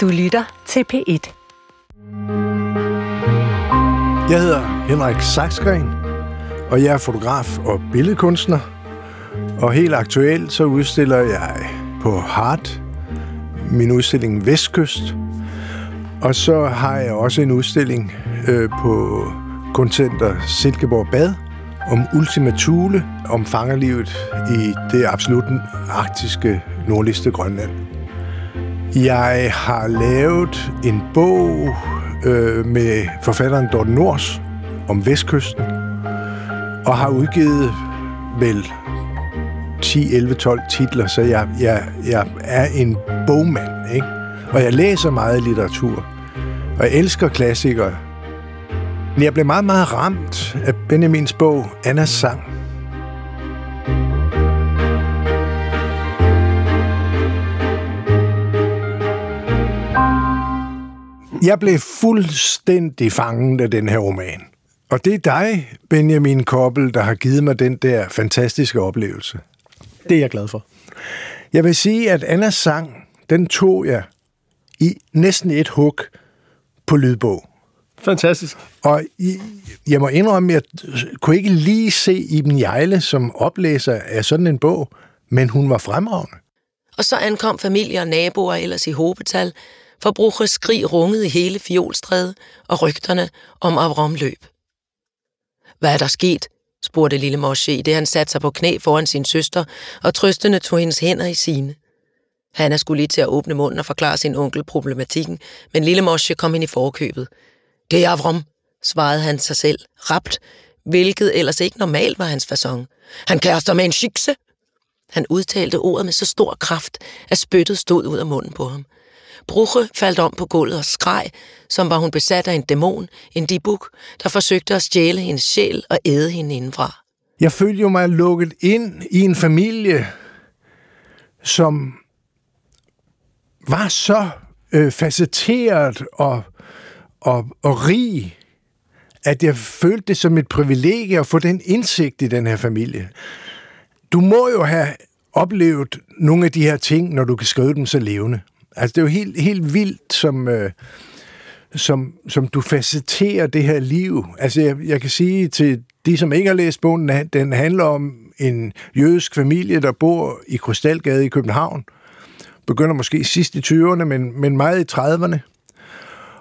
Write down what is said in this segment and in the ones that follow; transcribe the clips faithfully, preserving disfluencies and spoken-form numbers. Du lytter til P et. Jeg hedder Henrik Saxgren, og jeg er fotograf og billedkunstner. Og helt aktuelt så udstiller jeg på Hart min udstilling Vestkyst. Og så har jeg også en udstilling øh, på Konsenter Silkeborg Bad om Ultima Thule, om fangerlivet i det absolut arktiske nordligste Grønland. Jeg har lavet en bog øh, med forfatteren Dorte Nors om Vestkysten, og har udgivet vel ti, elleve, tolv titler, så jeg, jeg, jeg er en bogmand, ikke? Og jeg læser meget litteratur, og jeg elsker klassikere. Men jeg blev meget, meget ramt af Benjamins bog Annas sang. Jeg blev fuldstændig fanget af den her roman. Og det er dig, Benjamin Koppel, der har givet mig den der fantastiske oplevelse. Det er jeg glad for. Jeg vil sige, at Annas sang, den tog jeg i næsten et hug på lydbog. Fantastisk. Og jeg må indrømme, at jeg kunne ikke lige se Ibn Jejle som oplæser af sådan en bog, men hun var fremragende. Og så ankom familie og naboer ellers i Hobetal, for Bruches skrig rungede i hele Fjolstræde, og rygterne om Avrum løb. Hvad er der sket? Spurgte Lille Moshe, da han satte sig på knæ foran sin søster, og trøstende tog hendes hænder i sine. Hanna skulle lige til at åbne munden og forklare sin onkel problematikken, men Lille Moshe kom hende i forkøbet. Det er Avrum, svarede han sig selv, rapt, hvilket ellers ikke normalt var hans facon. Han kærester med en chikse. Han udtalte ordet med så stor kraft, at spyttet stod ud af munden på ham. Bruche faldt om på gulvet og skreg, som var hun besat af en dæmon, en dibuk, der forsøgte at stjæle hendes sjæl og æde hende indenfra. Jeg følte jo mig lukket ind i en familie, som var så øh, facetteret og, og, og rig, at jeg følte det som et privilegie at få den indsigt i den her familie. Du må jo have oplevet nogle af de her ting, når du kan skrive dem så levende. Altså, det er jo helt, helt vildt, som, øh, som, som du facetterer det her liv. Altså, jeg, jeg kan sige til de, som ikke har læst bogen, den handler om en jødisk familie, der bor i Krystalgade i København. Begynder måske sidst i tyverne, men, men meget i trediverne.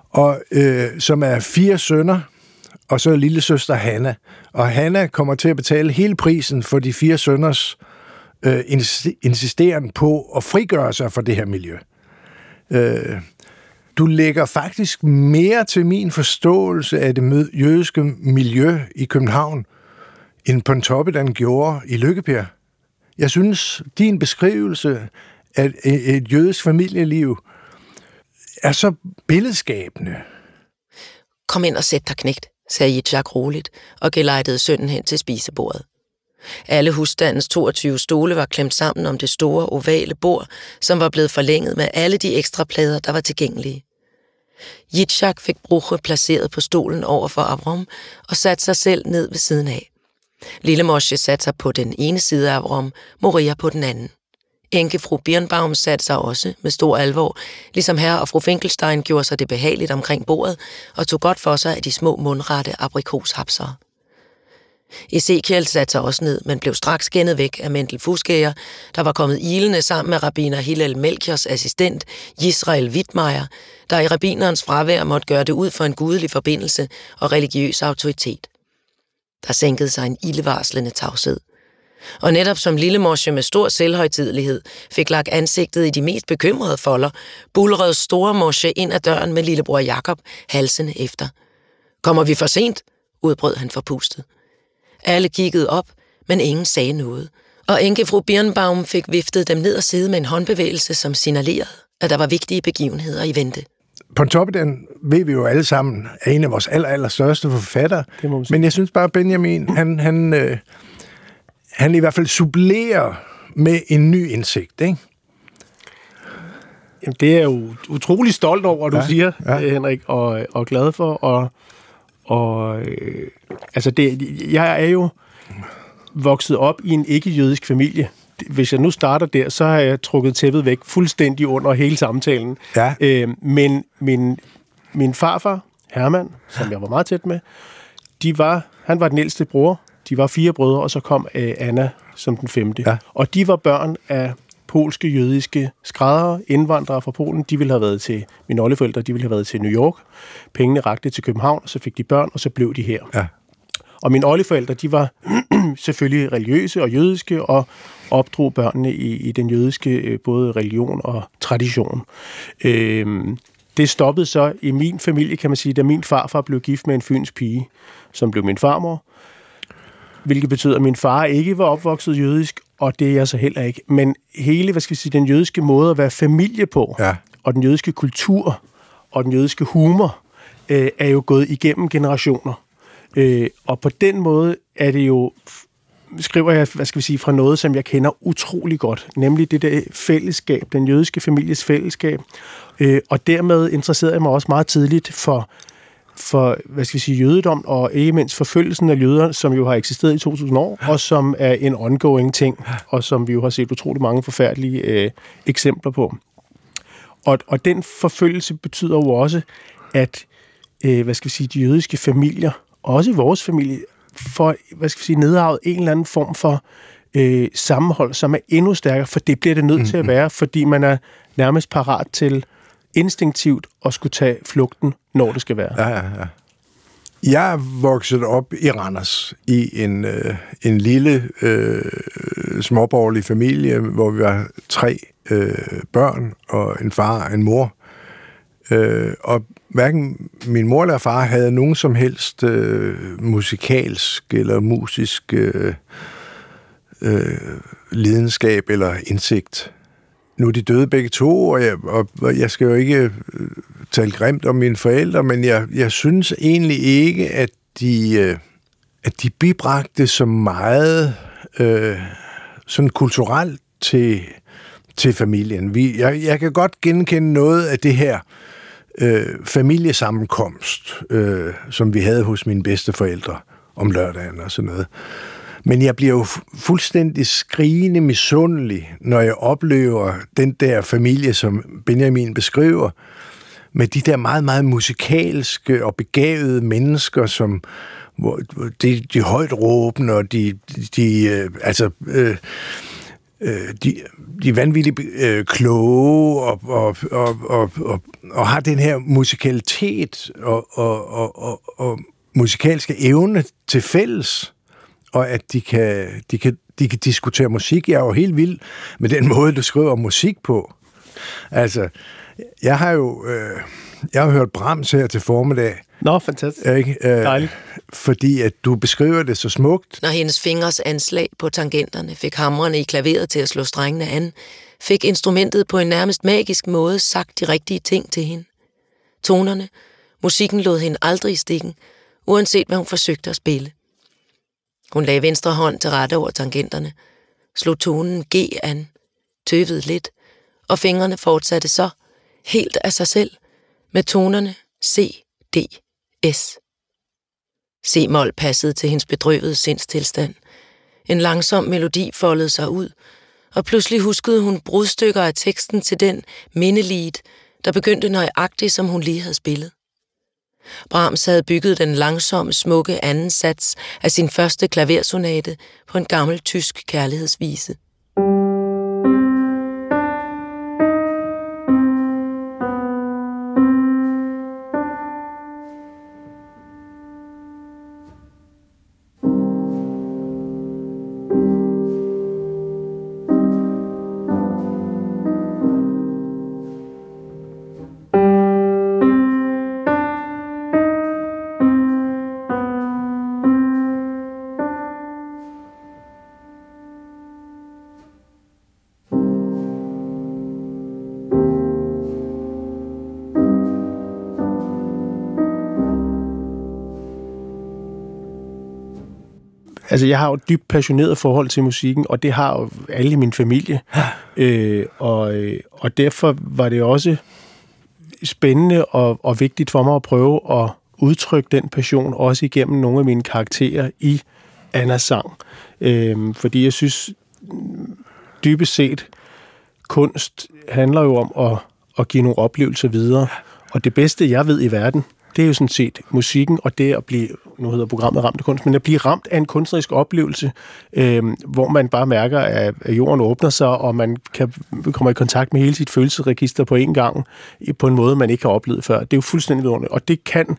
Og øh, som er fire sønner, og så lillesøster Hanna. Og Hanna kommer til at betale hele prisen for de fire sønners øh, insisteren på at frigøre sig fra det her miljø. Du lægger faktisk mere til min forståelse af det jødiske miljø i København, end Pontoppidan gjorde i Lykkebjerg. Jeg synes, din beskrivelse af et jødisk familieliv er så billedskabende. Kom ind og sæt dig, knægt, sagde Jitschak roligt og gelejtede sønnen hen til spisebordet. Alle husstandens toogtyve stole var klemt sammen om det store, ovale bord, som var blevet forlænget med alle de ekstra plader, der var tilgængelige. Jitschak fik Bruche placeret på stolen over for Avrum og satte sig selv ned ved siden af. Lille Moshe satte sig på den ene side af Avrum, Moria på den anden. Enkefru Birnbaum satte sig også med stor alvor, ligesom herre og fru Finkelstein gjorde sig det behageligt omkring bordet og tog godt for sig af de små mundrette aprikoshapsere. Ezekiel satte sig også ned, men blev straks skændet væk af Mendel Fuskæger, der var kommet ilende sammen med rabbiner Hillel Melchiors assistent, Israel Wittmeier, der i rabbinerens fravær måtte gøre det ud for en gudelig forbindelse og religiøs autoritet. Der sænkede sig en ildevarslende tavshed. Og netop som Lille Moshe med stor selvhøjtidelighed fik lagt ansigtet i de mest bekymrede folder, bulrede Store Moshe ind ad døren med lillebror Jakob halsen efter. Kommer vi for sent? Udbrød han forpustet. Alle kiggede op, men ingen sagde noget, og enkefru Birnbaum fik viftet dem ned og sidde med en håndbevægelse, som signalerede, at der var vigtige begivenheder i vente. Pontoppidan ved vi jo alle sammen er en af vores aller, aller største forfattere, men jeg synes bare, Benjamin, han, han, øh, han i hvert fald supplerer med en ny indsigt, ikke? Jamen, det er jo utrolig stolt over, du ja, siger, ja. Henrik, og, og glad for, og Og øh, altså det, jeg er jo vokset op i en ikke-jødisk familie, hvis jeg nu starter der, så har jeg trukket tæppet væk fuldstændig under hele samtalen. Ja. Øh, men min, min farfar, Herman, som jeg var meget tæt med, de var, han var den ældste bror. De var fire brødre, og så kom øh, Anna som den femte. Ja. Og de var børn af polske, jødiske skræddere, indvandrere fra Polen. De ville have været til, mine oldeforældre, de ville have været til New York. Pengene rakte til København, og så fik de børn, og så blev de her. Ja. Og mine oldeforældre, de var selvfølgelig religiøse og jødiske, og opdrog børnene i, i den jødiske både religion og tradition. Øhm, det stoppede så i min familie, kan man sige, da min farfar blev gift med en fyns pige, som blev min farmor. Hvilket betyder, at min far ikke var opvokset jødisk, og det er jeg så heller ikke. Men hele, hvad skal vi sige, den jødiske måde at være familie på, ja, og den jødiske kultur, og den jødiske humor, øh, er jo gået igennem generationer. Øh, og på den måde er det jo, skriver jeg, hvad skal vi sige, fra noget, som jeg kender utrolig godt, nemlig det der fællesskab, den jødiske families fællesskab. Øh, og dermed interesserede jeg mig også meget tidligt for, for, hvad skal vi sige, jødedom, og ikke mindst forfølgelsen af jøder, som jo har eksisteret i to tusind år, og som er en ongoing ting, og som vi jo har set utrolig mange forfærdelige øh, eksempler på. Og, og den forfølgelse betyder jo også, at, øh, hvad skal vi sige, de jødiske familier, også vores familie, for, hvad skal vi sige, nedarvet en eller anden form for øh, sammenhold, som er endnu stærkere, for det bliver det nødt mm-hmm. til at være, fordi man er nærmest parat til instinktivt at skulle tage flugten, når det skal være. Ja, ja, ja. Jeg er vokset op i Randers i en, øh, en lille øh, småborgerlig familie, hvor vi var tre øh, børn og en far og en mor. Øh, og hverken min mor eller far havde nogen som helst øh, musikalsk eller musisk øh, øh, lidenskab eller indsigt. Nu er de døde begge to, og jeg, og jeg skal jo ikke tale grimt om mine forældre, men jeg, jeg synes egentlig ikke, at de, at de bibragte så meget øh, sådan kulturelt til, til familien. Vi, jeg, jeg kan godt genkende noget af det her øh, familiesammenkomst, øh, som vi havde hos mine bedsteforældre om lørdagen og sådan noget. Men jeg bliver jo fuldstændig skrigende misundelig, når jeg oplever den der familie, som Benjamin beskriver, med de der meget, meget musikalske og begavede mennesker, som de, de højt råbende, og de, de, altså, øh, de, de vanvittigt øh, kloge, og, og, og, og, og, og har den her musikalitet og, og, og, og, og musikalske evne til fælles, og at de kan, de, kan, de kan diskutere musik. Jeg er jo helt vild med den måde, du skriver musik på. Altså, jeg har jo øh, jeg har hørt Brahms her til formiddag. Nå, fantastisk. Ikke? Øh, Dejligt. Fordi at du beskriver det så smukt. Når hendes fingers anslag på tangenterne fik hamrene i klaveret til at slå strengene an, fik instrumentet på en nærmest magisk måde sagt de rigtige ting til hende. Tonerne, musikken lod hende aldrig i stikken, uanset hvad hun forsøgte at spille. Hun lagde venstre hånd til rette over tangenterne, slog tonen G an, tøvede lidt, og fingrene fortsatte så, helt af sig selv, med tonerne C, D, S. C-mol passede til hendes bedrøvede sindstilstand. En langsom melodi foldede sig ud, og pludselig huskede hun brudstykker af teksten til den mindelead, der begyndte nøjagtigt, som hun lige havde spillet. Brahms havde bygget den langsomme, smukke anden sats af sin første klaversonate på en gammel tysk kærlighedsvise. Altså, jeg har jo et dybt passioneret forhold til musikken, og det har jo alle i min familie. Øh, og, og derfor var det også spændende og, og vigtigt for mig at prøve at udtrykke den passion, også igennem nogle af mine karakterer i Annas sang. Øh, fordi jeg synes, dybest set, kunst handler jo om at, at give nogle oplevelser videre. Og det bedste, jeg ved i verden, det er jo sådan set musikken, og det at blive, nu hedder programmet Ramt af kunst, men at blive ramt af en kunstnerisk oplevelse, øh, hvor man bare mærker, at jorden åbner sig, og man kan, kommer i kontakt med hele sit følelsesregister på en gang, på en måde, man ikke har oplevet før. Det er jo fuldstændig vidunderligt, og det kan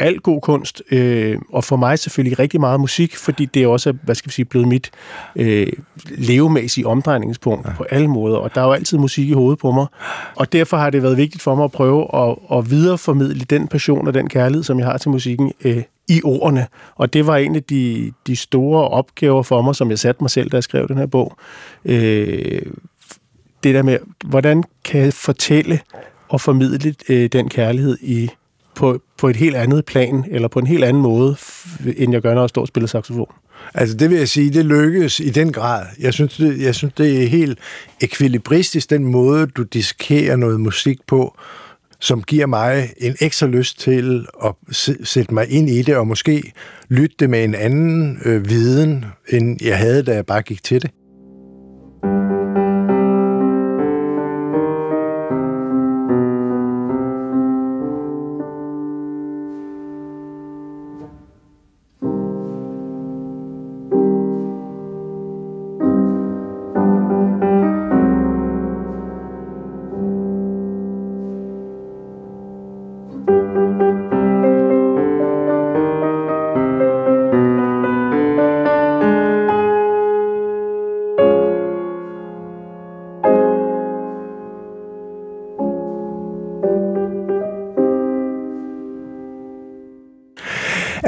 al god kunst, øh, og for mig selvfølgelig rigtig meget musik, fordi det er også, hvad skal vi sige, blevet mit øh, levemæssige omdrejningspunkt ja. På alle måder, og der er jo altid musik i hovedet på mig, og derfor har det været vigtigt for mig at prøve at, at videreformidle den passion og den kærlighed, som jeg har til musikken, øh, i ordene, og det var egentlig de, de store opgaver for mig, som jeg satte mig selv, da jeg skrev den her bog. Øh, det der med, hvordan kan jeg fortælle og formidle øh, den kærlighed i På, på et helt andet plan, eller på en helt anden måde, end jeg gør, når jeg står og spiller saxofon. Altså det vil jeg sige, det lykkedes i den grad. Jeg synes, det, jeg synes, det er helt ekvilibristisk, den måde, du diskerer noget musik på, som giver mig en ekstra lyst til at sætte mig ind i det, og måske lytte det med en anden øh, viden, end jeg havde, da jeg bare gik til det.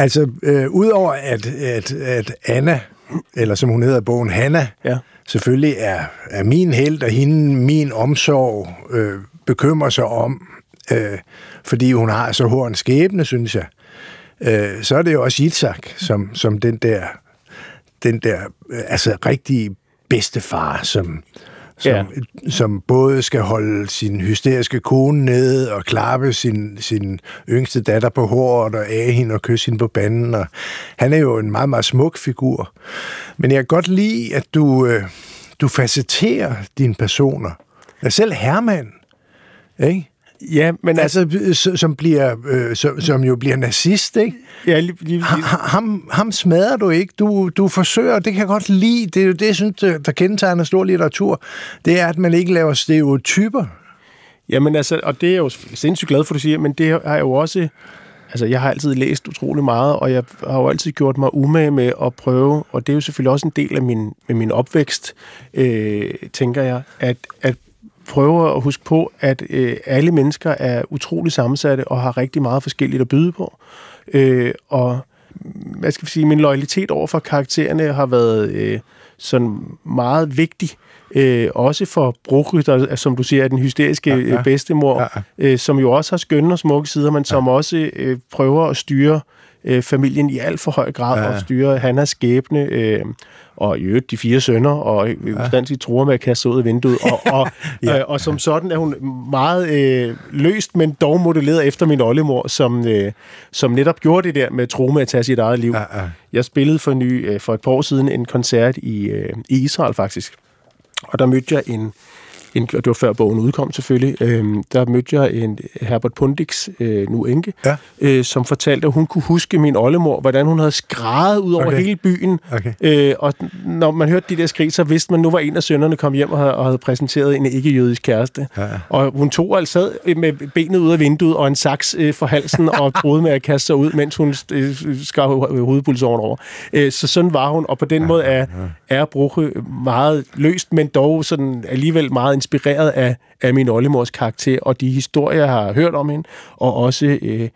Altså, øh, udover at, at, at Anna, eller som hun hedder bogen, Hanna, ja. Selvfølgelig er, er min held, og hende, min omsorg, øh, bekymrer sig om, øh, fordi hun har så hård en skæbne, synes jeg. Øh, så er det jo også Jitschak, som, som den der, den der øh, altså rigtige bedstefar, som... Som, yeah. som både skal holde sin hysteriske kone nede og klappe sin, sin yngste datter på håret og af hende og kysse hende på panden. Og han er jo en meget, meget smuk figur. Men jeg kan godt lide, at du, du facetterer dine personer. Ja, selv Herman, ikke? Ja, men altså, altså som, bliver, øh, som, som jo bliver nazist, ikke? Ja, lige, lige, lige. Ham, ham smadrer du ikke. Du, du forsøger, det kan jeg godt lide. Det er jo det, jeg synes, der kendetegner stor litteratur. Det er, at man ikke laver stereotyper. Jamen altså, og det er jeg jo sindssygt glad for, du siger, men det har jeg jo også... Altså, jeg har altid læst utrolig meget, og jeg har jo altid gjort mig umage med at prøve, og det er jo selvfølgelig også en del af min, af min opvækst, øh, tænker jeg, at... at prøver at huske på, at øh, alle mennesker er utroligt sammensatte og har rigtig meget forskelligt at byde på. Øh, og hvad skal vi sige, min loyalitet overfor karaktererne har været øh, sådan meget vigtig. Øh, også for Bruche, der, som du siger, er den hysteriske ja, ja. bedstemor, ja, ja. Øh, som jo også har skønne og smukke sider, men som ja. også øh, prøver at styre øh, familien i alt for høj grad, ja, ja. og styre Hannas skæbne, øh, og i øvrigt de fire sønner, og i ustandsigt ja. truer med at kaste sig ud af vinduet, og, og, ja. øh, og som sådan er hun meget øh, løst, men dog modelleret efter min oldemor, som, øh, som netop gjorde det der med at true med at tage sit eget liv. Ja, ja. Jeg spillede for, ny, øh, for et par år siden en koncert i, øh, i Israel faktisk, og der mødte jeg en, en, og det var før bogen udkom selvfølgelig, øh, der mødte jeg en Herbert Pundiks, øh, nu enke, ja. øh, som fortalte, at hun kunne huske min oldemor, hvordan hun havde skræget ud over okay. hele byen. Okay. Øh, og når man hørte de der skrig, så vidste man, nu var en af sønnerne kom hjem og havde, og havde præsenteret en ikke-jødisk kæreste. Ja, ja. Og hun tog altså med benet ud af vinduet og en saks øh, for halsen og troede med at kaste sig ud, mens hun øh, skar hovedpulsåren over. Øh, så sådan var hun, og på den ja, måde er, ja. er Bruche meget løst, men dog sådan alligevel meget inspireret af, af min oldemors karakter, og de historier, jeg har hørt om hende, og også øh,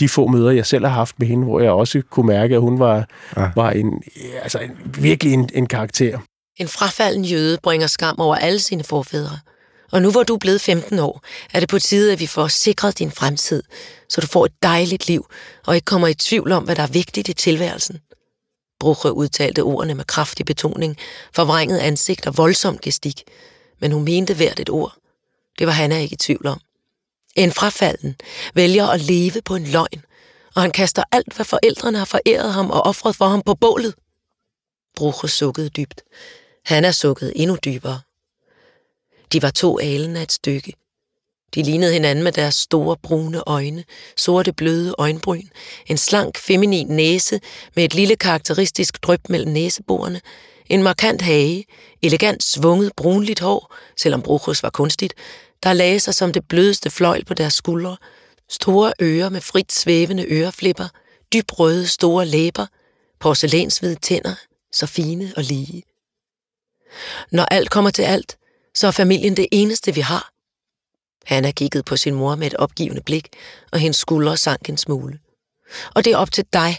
de få møder, jeg selv har haft med hende, hvor jeg også kunne mærke, at hun var, ja. var en, altså en, virkelig en, en karakter. En frafalden jøde bringer skam over alle sine forfædre. Og nu hvor du er blevet femten år, er det på tide, at vi får sikret din fremtid, så du får et dejligt liv, og ikke kommer i tvivl om, hvad der er vigtigt i tilværelsen. Bruche udtalte ordene med kraftig betoning, forvrænget ansigt og voldsom gestik, men hun mente hvert et ord. Det var Hanna ikke i tvivl om. En frafalden vælger at leve på en løgn, og han kaster alt, hvad forældrene har foræret ham og offret for ham på bålet. Bruche sukkede dybt. Hanna sukkede endnu dybere. De var to alen af et stykke. De lignede hinanden med deres store brune øjne, sorte bløde øjenbryn, en slank feminin næse med et lille karakteristisk dryp mellem næseborene, en markant hage, elegant svunget brunligt hår, selvom bruchus var kunstigt, der lagde sig som det blødeste fløjl på deres skuldre, store ører med frit svævende øreflipper, dybrøde store læber, porcelænshvide tænder, så fine og lige. Når alt kommer til alt, så er familien det eneste, vi har. Hanna kiggede på sin mor med et opgivende blik, og hendes skuldre sank en smule. Og det er op til dig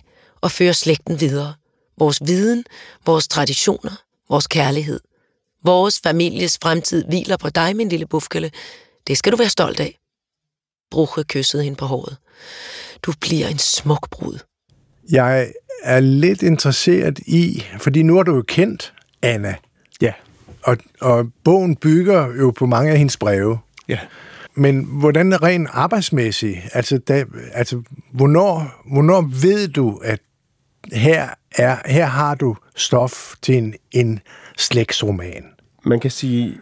at føre slægten videre. Vores viden, vores traditioner, vores kærlighed. Vores families fremtid hviler på dig, min lille bufkelle. Det skal du være stolt af. Bruche kyssede hende på håret. Du bliver en smuk brud. Jeg er lidt interesseret i, fordi nu har du jo kendt Anna. Ja. Og, og bogen bygger jo på mange af hendes breve. Ja. Men hvordan rent arbejdsmæssigt? Altså, da, altså hvornår, hvornår ved du, at her, er, her har du stof til en, en slægtsroman? Man kan sige,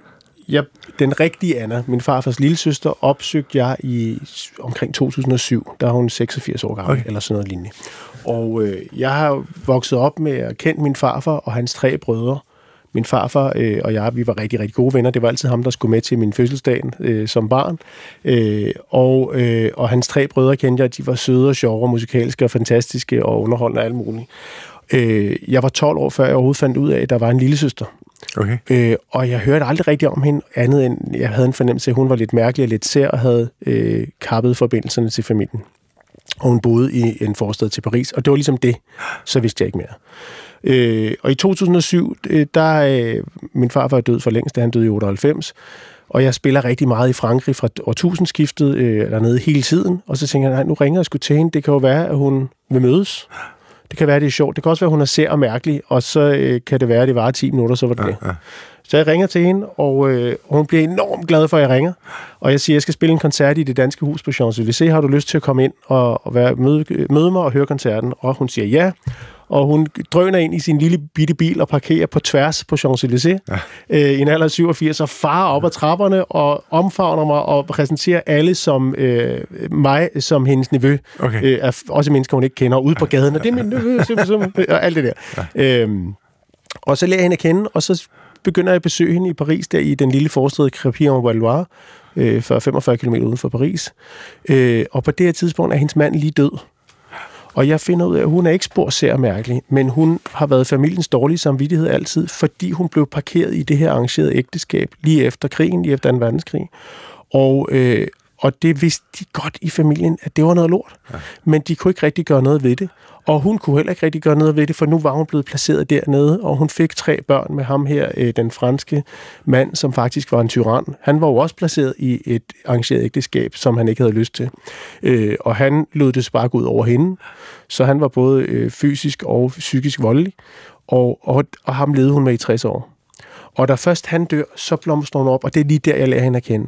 jeg, den rigtige Anna, min farfars lillesøster, opsøgte jeg i omkring to tusind og syv. Der er hun seksogfirs år gammel, okay, eller sådan noget lignende. Og øh, jeg har vokset op med at kende min farfar og hans tre brødre. Min farfar øh, og jeg, vi var rigtig, rigtig gode venner. Det var altid ham, der skulle med til min fødselsdag øh, som barn. Øh, og, øh, og hans tre brødre kendte jeg, de var søde og sjove og musikalske og fantastiske og underholdende og alt muligt. Øh, jeg var tolv år, før jeg overhovedet fandt ud af, at der var en lillesøster. Okay. Øh, og jeg hørte aldrig rigtig om hende, andet end jeg havde en fornemmelse, at hun var lidt mærkelig og lidt sær og havde øh, kappet forbindelserne til familien. Og hun boede i en forstad til Paris, og det var ligesom det. Så vidste jeg ikke mere. Øh, og i to tusind og syv, der øh, min farfar er død for længst, da han døde i otteoghalvfems, og jeg spiller rigtig meget i Frankrig fra årtusindskiftet øh, dernede hele tiden, og så tænker jeg, nej, nu ringer jeg sgu til hende, det kan jo være, at hun vil mødes. Det kan være, det er sjovt, det kan også være, hun er sær og mærkelig, og så øh, kan det være, at det varer ti minutter, så var det det. Ja, ja. Så jeg ringer til hende, og øh, hun bliver enormt glad for, at jeg ringer. Og jeg siger, jeg skal spille en koncert i Det Danske Hus på Champs-Élysées. Har du lyst til at komme ind og, og være, møde, møde mig og høre koncerten? Og hun siger ja. Og hun drøner ind i sin lille bitte bil og parkerer på tværs på Champs-Élysées. Ja. Øh, I en alder af syvogfirs, og farer op ad trapperne og omfavner mig og præsenterer alle som øh, mig, som hendes nevø. Okay. Øh, er også mennesker, hun ikke kender, ude på gaden. Og det er min nevø, og alt det der. Ja. Øhm, og så lærer jeg hende at kende, og så begynder jeg at besøge hende i Paris, der i den lille forstad Crépy-en-Valois, øh, for femogfyrre kilometer uden for Paris. Øh, og på det her tidspunkt er hendes mand lige død. Og jeg finder ud af, at hun er ikke spor sær mærkelig, men hun har været familiens dårlige samvittighed altid, fordi hun blev parkeret i det her arrangerede ægteskab lige efter krigen, lige efter anden verdenskrig. Og, øh, og det vidste de godt i familien, at det var noget lort. Ja. Men de kunne ikke rigtig gøre noget ved det. Og hun kunne heller ikke rigtig gøre noget ved det, for nu var hun blevet placeret dernede, og hun fik tre børn med ham her, øh, den franske mand, som faktisk var en tyran. Han var jo også placeret i et arrangeret ægteskab, som han ikke havde lyst til. Øh, og han lod det spark ud over hende, så han var både øh, fysisk og psykisk voldelig, og, og, og ham levede hun med i tres år. Og da først han dør, så blomstrer hun op, og det er lige der, jeg lærer hende at kende.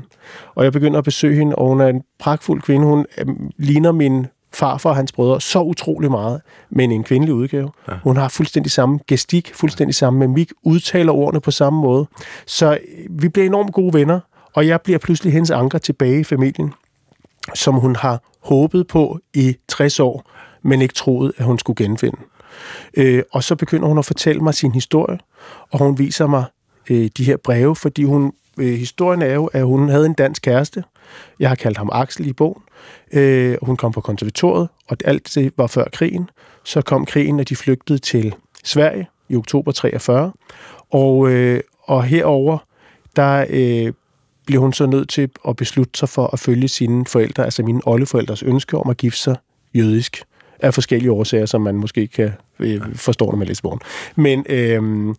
Og jeg begynder at besøge hende, og hun er en pragtfuld kvinde. Hun øh, ligner min farfar og hans brødre så utrolig meget, men en kvindelig udgave. Ja. Hun har fuldstændig samme gestik, fuldstændig samme mimik, udtaler ordene på samme måde. Så vi bliver enormt gode venner, og jeg bliver pludselig hendes anker tilbage i familien, som hun har håbet på i tres år, men ikke troet, at hun skulle genfinde. Øh, og så begynder hun at fortælle mig sin historie, og hun viser mig øh, de her breve, fordi hun øh, historien er jo, at hun havde en dansk kæreste. Jeg har kaldt ham Axel i bogen. Øh, hun kom på konservatoriet, og alt det var før krigen. Så kom krigen, og de flygtede til Sverige i oktober treogfyrre. Og, øh, og herover der øh, blev hun så nødt til at beslutte sig for at følge sine forældre, altså mine oldeforældres ønske om at gifte sig jødisk, af forskellige årsager, som man måske kan øh, forstå, når man læser bogen. Men øh,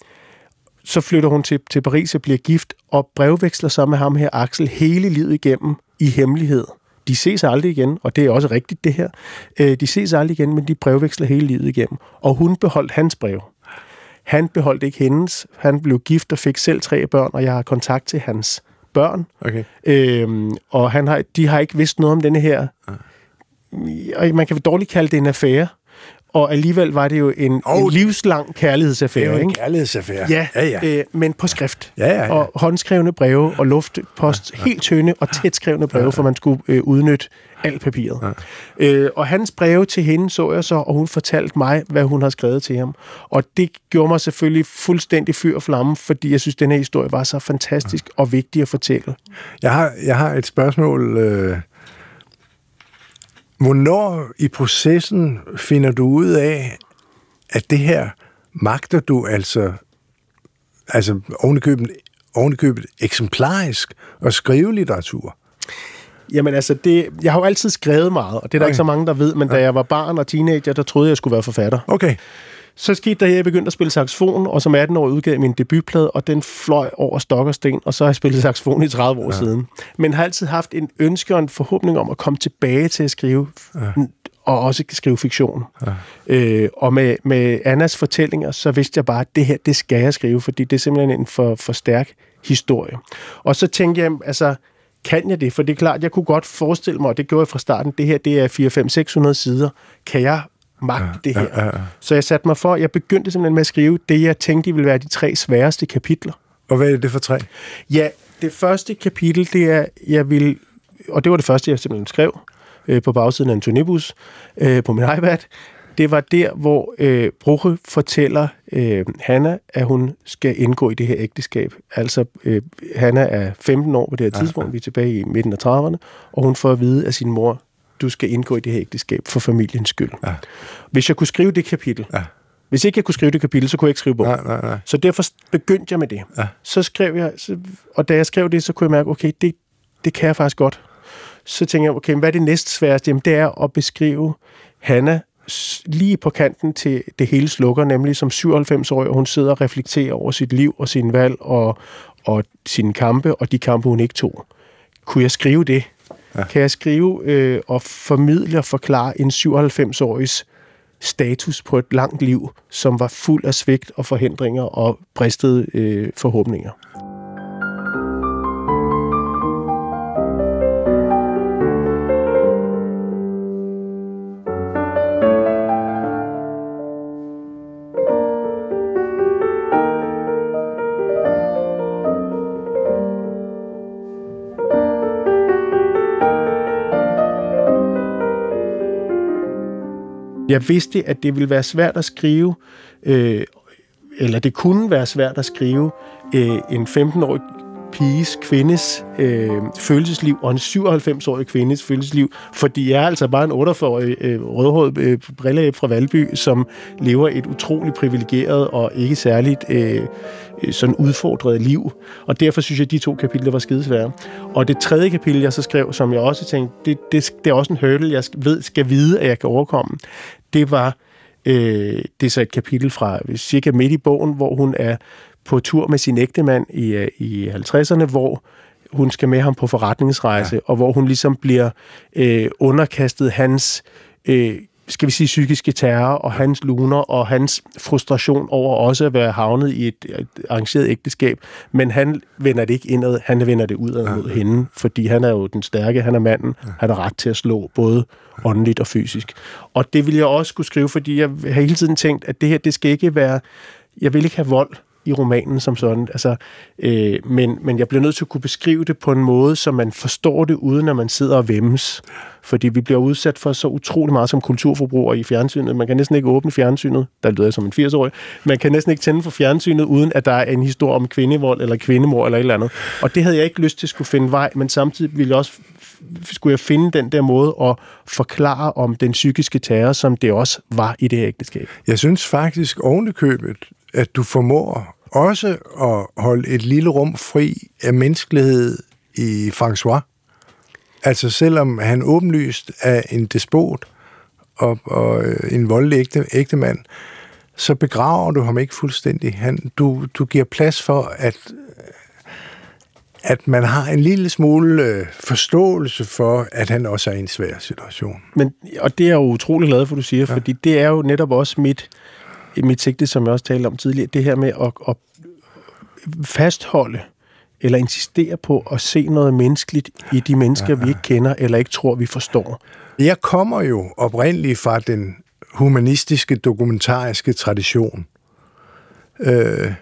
så flytter hun til, til Paris og bliver gift, og brevveksler så med ham her, Axel, hele livet igennem i hemmelighed. De ses aldrig igen, og det er også rigtigt det her. De ses aldrig igen, men de brevveksler hele livet igennem. Og hun beholdt hans brev. Han beholdt ikke hendes. Han blev gift og fik selv tre børn, og jeg har kontakt til hans børn. Okay. Øhm, og han har, de har ikke vidst noget om denne her. Og man kan vel dårligt kalde det en affære. og alligevel var det jo en, oh, en livslang kærlighedsaffære. Det var en ikke? kærlighedsaffære. Ja, ja, ja. Øh, men på skrift. Ja, ja, ja. Og håndskrevne breve og luftpost, ja, ja. helt tynde og tætskrevne breve, ja, ja. for man skulle øh, udnytte alt papiret. Ja. Øh, og hans breve til hende så jeg så, og hun fortalte mig, hvad hun havde skrevet til ham. Og det gjorde mig selvfølgelig fuldstændig fyr og flamme, fordi jeg synes, den her historie var så fantastisk ja. og vigtig at fortælle. Jeg har, jeg har et spørgsmål... Øh Hvornår i processen finder du ud af, at det her magter du altså, altså ovenikøbet, ovenikøbet eksemplarisk og skrive litteratur? Jamen altså, det, jeg har jo altid skrevet meget, og det er der okay. ikke så mange, der ved, men da jeg var barn og teenager, der troede jeg, jeg skulle være forfatter. Okay. Så skete der, at jeg begyndte at spille saxofon, og som atten år udgav min debutplade, og den fløj over stok og sten, og så har jeg spillet saxofon i tredive år ja. siden. Men har altid haft en ønske og en forhåbning om at komme tilbage til at skrive, ja. og også skrive fiktion. Ja. Øh, og med, med Annas fortællinger, så vidste jeg bare, at det her, det skal jeg skrive, fordi det er simpelthen en for, for stærk historie. Og så tænkte jeg, altså... Kan jeg det? For det er klart, jeg kunne godt forestille mig, og det gjorde jeg fra starten, det her, det er fire, fem, seks hundrede sider. Kan jeg magte ja, det her? Ja, ja. Så jeg satte mig for, jeg begyndte simpelthen med at skrive det, jeg tænkte ville være de tre sværeste kapitler. Og hvad er det for tre? Ja, det første kapitel, det er, jeg ville, og det var det første, jeg simpelthen skrev, øh, på bagsiden af en turnébus, øh, på min iPad. Det var der, hvor øh, Bruche fortæller øh, Hanna, at hun skal indgå i det her ægteskab. Altså, øh, Hanna er femten år på det her tidspunkt, ja, ja. vi er tilbage i midten af trediverne, og hun får at vide af sin mor, du skal indgå i det her ægteskab for familiens skyld. Ja. Hvis jeg kunne skrive det kapitel, ja. hvis ikke jeg kunne skrive det kapitel, så kunne jeg ikke skrive bogen. Nej, nej, nej. Så derfor begyndte jeg med det. Ja. Så skrev jeg, så, og da jeg skrev det, så kunne jeg mærke, okay, det, det kan jeg faktisk godt. Så tænkte jeg, okay, hvad er det næstsværeste? Jamen, det er at beskrive Hanna lige på kanten til det hele slukker, nemlig som syvoghalvfems-årig, og hun sidder og reflekterer over sit liv og sin valg og, og sine kampe, og de kampe, hun ikke tog. Kunne jeg skrive det? Ja. Kan jeg skrive øh, og formidle og forklare en syvoghalvfems-årigs status på et langt liv, som var fuld af svigt og forhindringer og bristede øh, forhåbninger? Jeg vidste, at det ville være svært at skrive, øh, eller det kunne være svært at skrive, øh, en femten-årig piges, kvindes øh, følelsesliv, og en syvoghalvfems-årig kvindes følelsesliv, fordi jeg er altså bare en otteogfyrre-årig øh, rødhåret øh, brilleæb fra Valby, som lever et utroligt privilegeret og ikke særligt øh, sådan udfordret liv. Og derfor synes jeg, at de to kapitler var skidesvære. Og det tredje kapitel, jeg så skrev, som jeg også tænkte, det, det, det er også en hurdle, jeg ved, skal vide, at jeg kan overkomme, det var øh, det så et kapitel fra cirka midt i bogen, hvor hun er på tur med sin ægtemand i, i halvtredserne, hvor hun skal med ham på forretningsrejse, ja. og hvor hun ligesom bliver øh, underkastet hans, øh, skal vi sige, psykiske terror, og hans luner, og hans frustration over også at være havnet i et, et arrangeret ægteskab. Men han vender det ikke indad, han vender det udad ja. mod hende, fordi han er jo den stærke, han er manden, ja. han har ret til at slå, både åndeligt og fysisk. Og det vil jeg også kunne skrive, fordi jeg har hele tiden tænkt, at det her, det skal ikke være, jeg vil ikke have vold i romanen som sådan, altså, øh, men, men jeg bliver nødt til at kunne beskrive det på en måde, så man forstår det, uden at man sidder og væmmes. Fordi vi bliver udsat for så utrolig meget som kulturforbrugere i fjernsynet. Man kan næsten ikke åbne fjernsynet, der lyder jeg som en firs-årig, man kan næsten ikke tænde for fjernsynet, uden at der er en historie om kvindevold eller kvindemord eller et eller andet. Og det havde jeg ikke lyst til at skulle finde vej, men samtidig ville jeg også, skulle jeg finde den der måde at forklare om den psykiske terror, som det også var i det her ægteskab. Jeg synes faktisk ovenikøbet, at du formår også at holde et lille rum fri af menneskelighed i François. Altså selvom han åbenlyst er en despot og, og en voldelig ægte, ægte mand, så begraver du ham ikke fuldstændig. Han, du, du giver plads for, at, at man har en lille smule forståelse for, at han også er i en svær situation. Men, og det er jeg jo utrolig glad for, du siger, ja. fordi det er jo netop også mit... mit sigte, som jeg også talte om tidligere, det her med at, at fastholde eller insistere på at se noget menneskeligt i de mennesker, vi ikke kender eller ikke tror, vi forstår. Jeg kommer jo oprindeligt fra den humanistiske, dokumentariske tradition. Øh,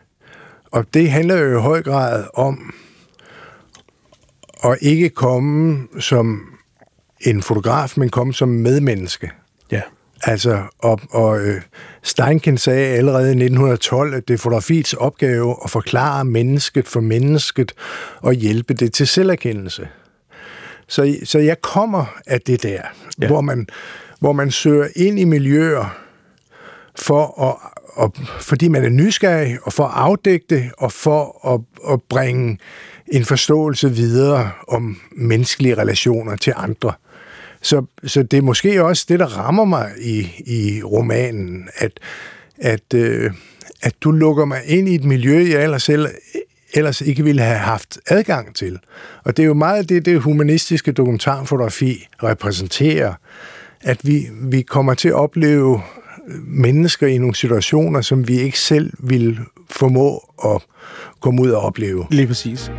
og det handler jo i høj grad om at ikke komme som en fotograf, men komme som medmenneske. Ja. Altså, og, og Steinken sagde allerede i nitten tolv, at det er fotografiets opgave at forklare mennesket for mennesket og hjælpe det til selverkendelse. Så, så jeg kommer af det der, ja. hvor, man, hvor man søger ind i miljøer, for at, og, fordi man er nysgerrig, og for at afdække det, og for at, at bringe en forståelse videre om menneskelige relationer til andre. Så, så det er måske også det, der rammer mig i, i romanen, at, at, øh, at du lukker mig ind i et miljø, jeg ellers, selv, ellers ikke ville have haft adgang til. Og det er jo meget det, det humanistiske dokumentarfotografi repræsenterer, at vi, vi kommer til at opleve mennesker i nogle situationer, som vi ikke selv ville formå at komme ud og opleve. Lige præcis.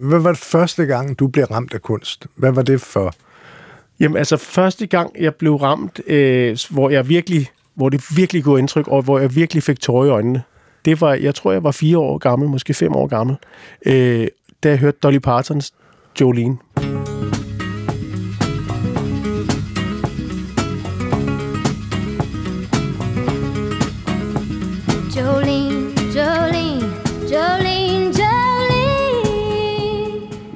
Hvad var det første gang, du blev ramt af kunst? Hvad var det for? Jamen altså, første gang, jeg blev ramt, øh, hvor, jeg virkelig, hvor det virkelig gjorde indtryk, og hvor jeg virkelig fik tårer i øjnene, det var, jeg tror, jeg var fire år gammel, måske fem år gammel, øh, da jeg hørte Dolly Partons Jolene.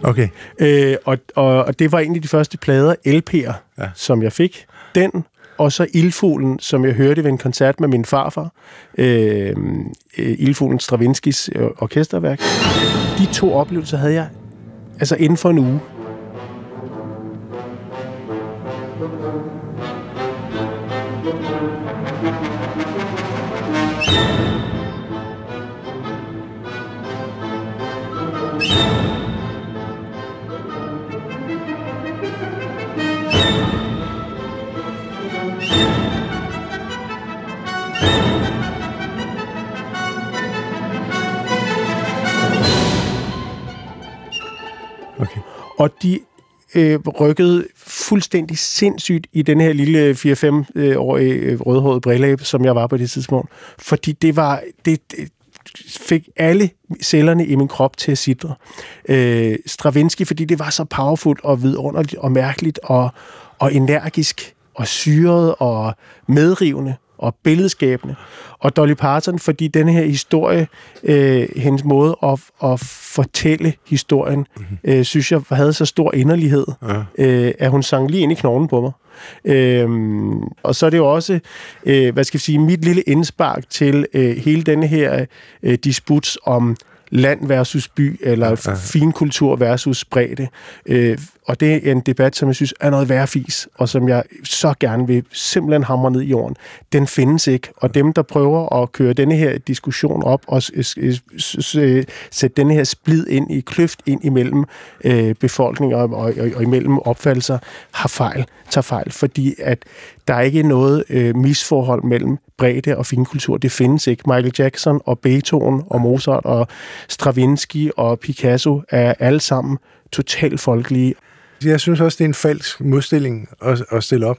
Okay. Øh, og, og, og det var egentlig de første plader, L P'er, ja. som jeg fik. Den, og så Ildfuglen, som jeg hørte ved en koncert med min farfar. Øh, Ildfuglen, Stravinskys orkesterværk. De to oplevelser havde jeg altså inden for en uge. Og de øh, rykkede fuldstændig sindssygt i den her lille fire-fem-årige rødhårede brillæbe, som jeg var på det tidspunkt. Fordi det var det, det fik alle cellerne i min krop til at sitre. Øh, Stravinsky, fordi det var så powerfult og vidunderligt og mærkeligt og, og energisk og syret og medrivende og billedskabende. Og Dolly Parton, fordi den her historie, øh, hendes måde at, at fortælle historien, mm-hmm. øh, synes jeg havde så stor inderlighed, ja. øh, at hun sang lige ind i knoglen på mig. Øh, og så er det jo også, øh, hvad skal jeg sige, mit lille indspark til øh, hele den her øh, disput om land versus by, eller ja, ja. finkultur versus bredde. Øh, og det er en debat, som jeg synes er noget værfis, og som jeg så gerne vil simpelthen hamre ned i jorden. Den findes ikke, og dem, der prøver at køre denne her diskussion op, og s- s- s- sætte denne her splid ind i kløft ind imellem øh, befolkninger og, og, og imellem opfattelser, har fejl, tager fejl, fordi at der er ikke noget øh, misforhold mellem bredde og finkultur. Det findes ikke. Michael Jackson og Beethoven og Mozart og Stravinsky og Picasso er alle sammen totalt folkelige. Jeg synes også, det er en falsk modstilling at, at stille op.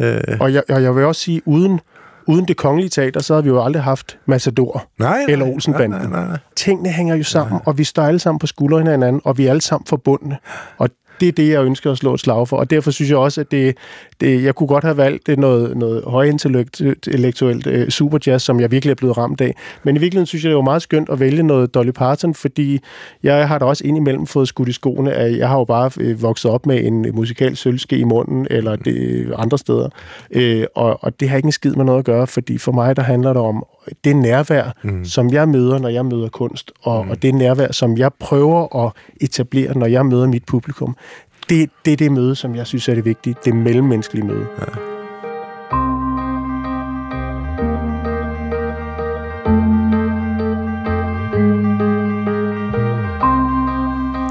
Øh. Og, jeg, og jeg vil også sige, uden, uden det kongelige teater, så havde vi jo aldrig haft Matador eller Olsenbanden. Nej, nej, nej. Tingene hænger jo sammen, nej. og vi står alle sammen på skuldrene af hinanden, og vi er alle sammen forbundne. Og det er det, jeg ønsker at slå et slag for. Og derfor synes jeg også, at det, det, jeg kunne godt have valgt noget, noget højintellektuelt uh, superjazz, som jeg virkelig er blevet ramt af. Men i virkeligheden synes jeg, det var meget skønt at vælge noget Dolly Parton, fordi jeg har da også indimellem fået skudt i skoene, at jeg har jo bare uh, vokset op med en musikal sølvske i munden, eller det, andre steder. Uh, og, og det har ikke en skid med noget at gøre, fordi for mig, der handler det om det nærvær, mm. som jeg møder, når jeg møder kunst, og, mm. og det nærvær, som jeg prøver at etablere, når jeg møder mit publikum. Det er det, det møde, som jeg synes er det vigtige. Det mellemmenneskelige møde. Ja.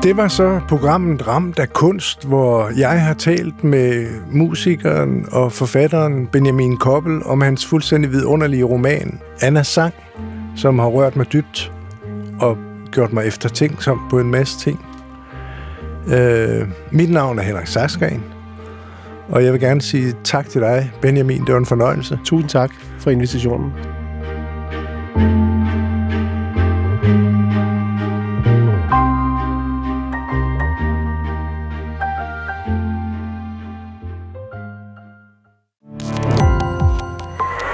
Det var så programmet Ramt af kunst, hvor jeg har talt med musikeren og forfatteren Benjamin Koppel om hans fuldstændig vidunderlige roman Annas sang, som har rørt mig dybt. Og gjort mig eftertænksom på en masse ting. Øh, mit navn er Henrik Saxgren, og jeg vil gerne sige tak til dig, Benjamin. Det var en fornøjelse. Tusind tak for invitationen.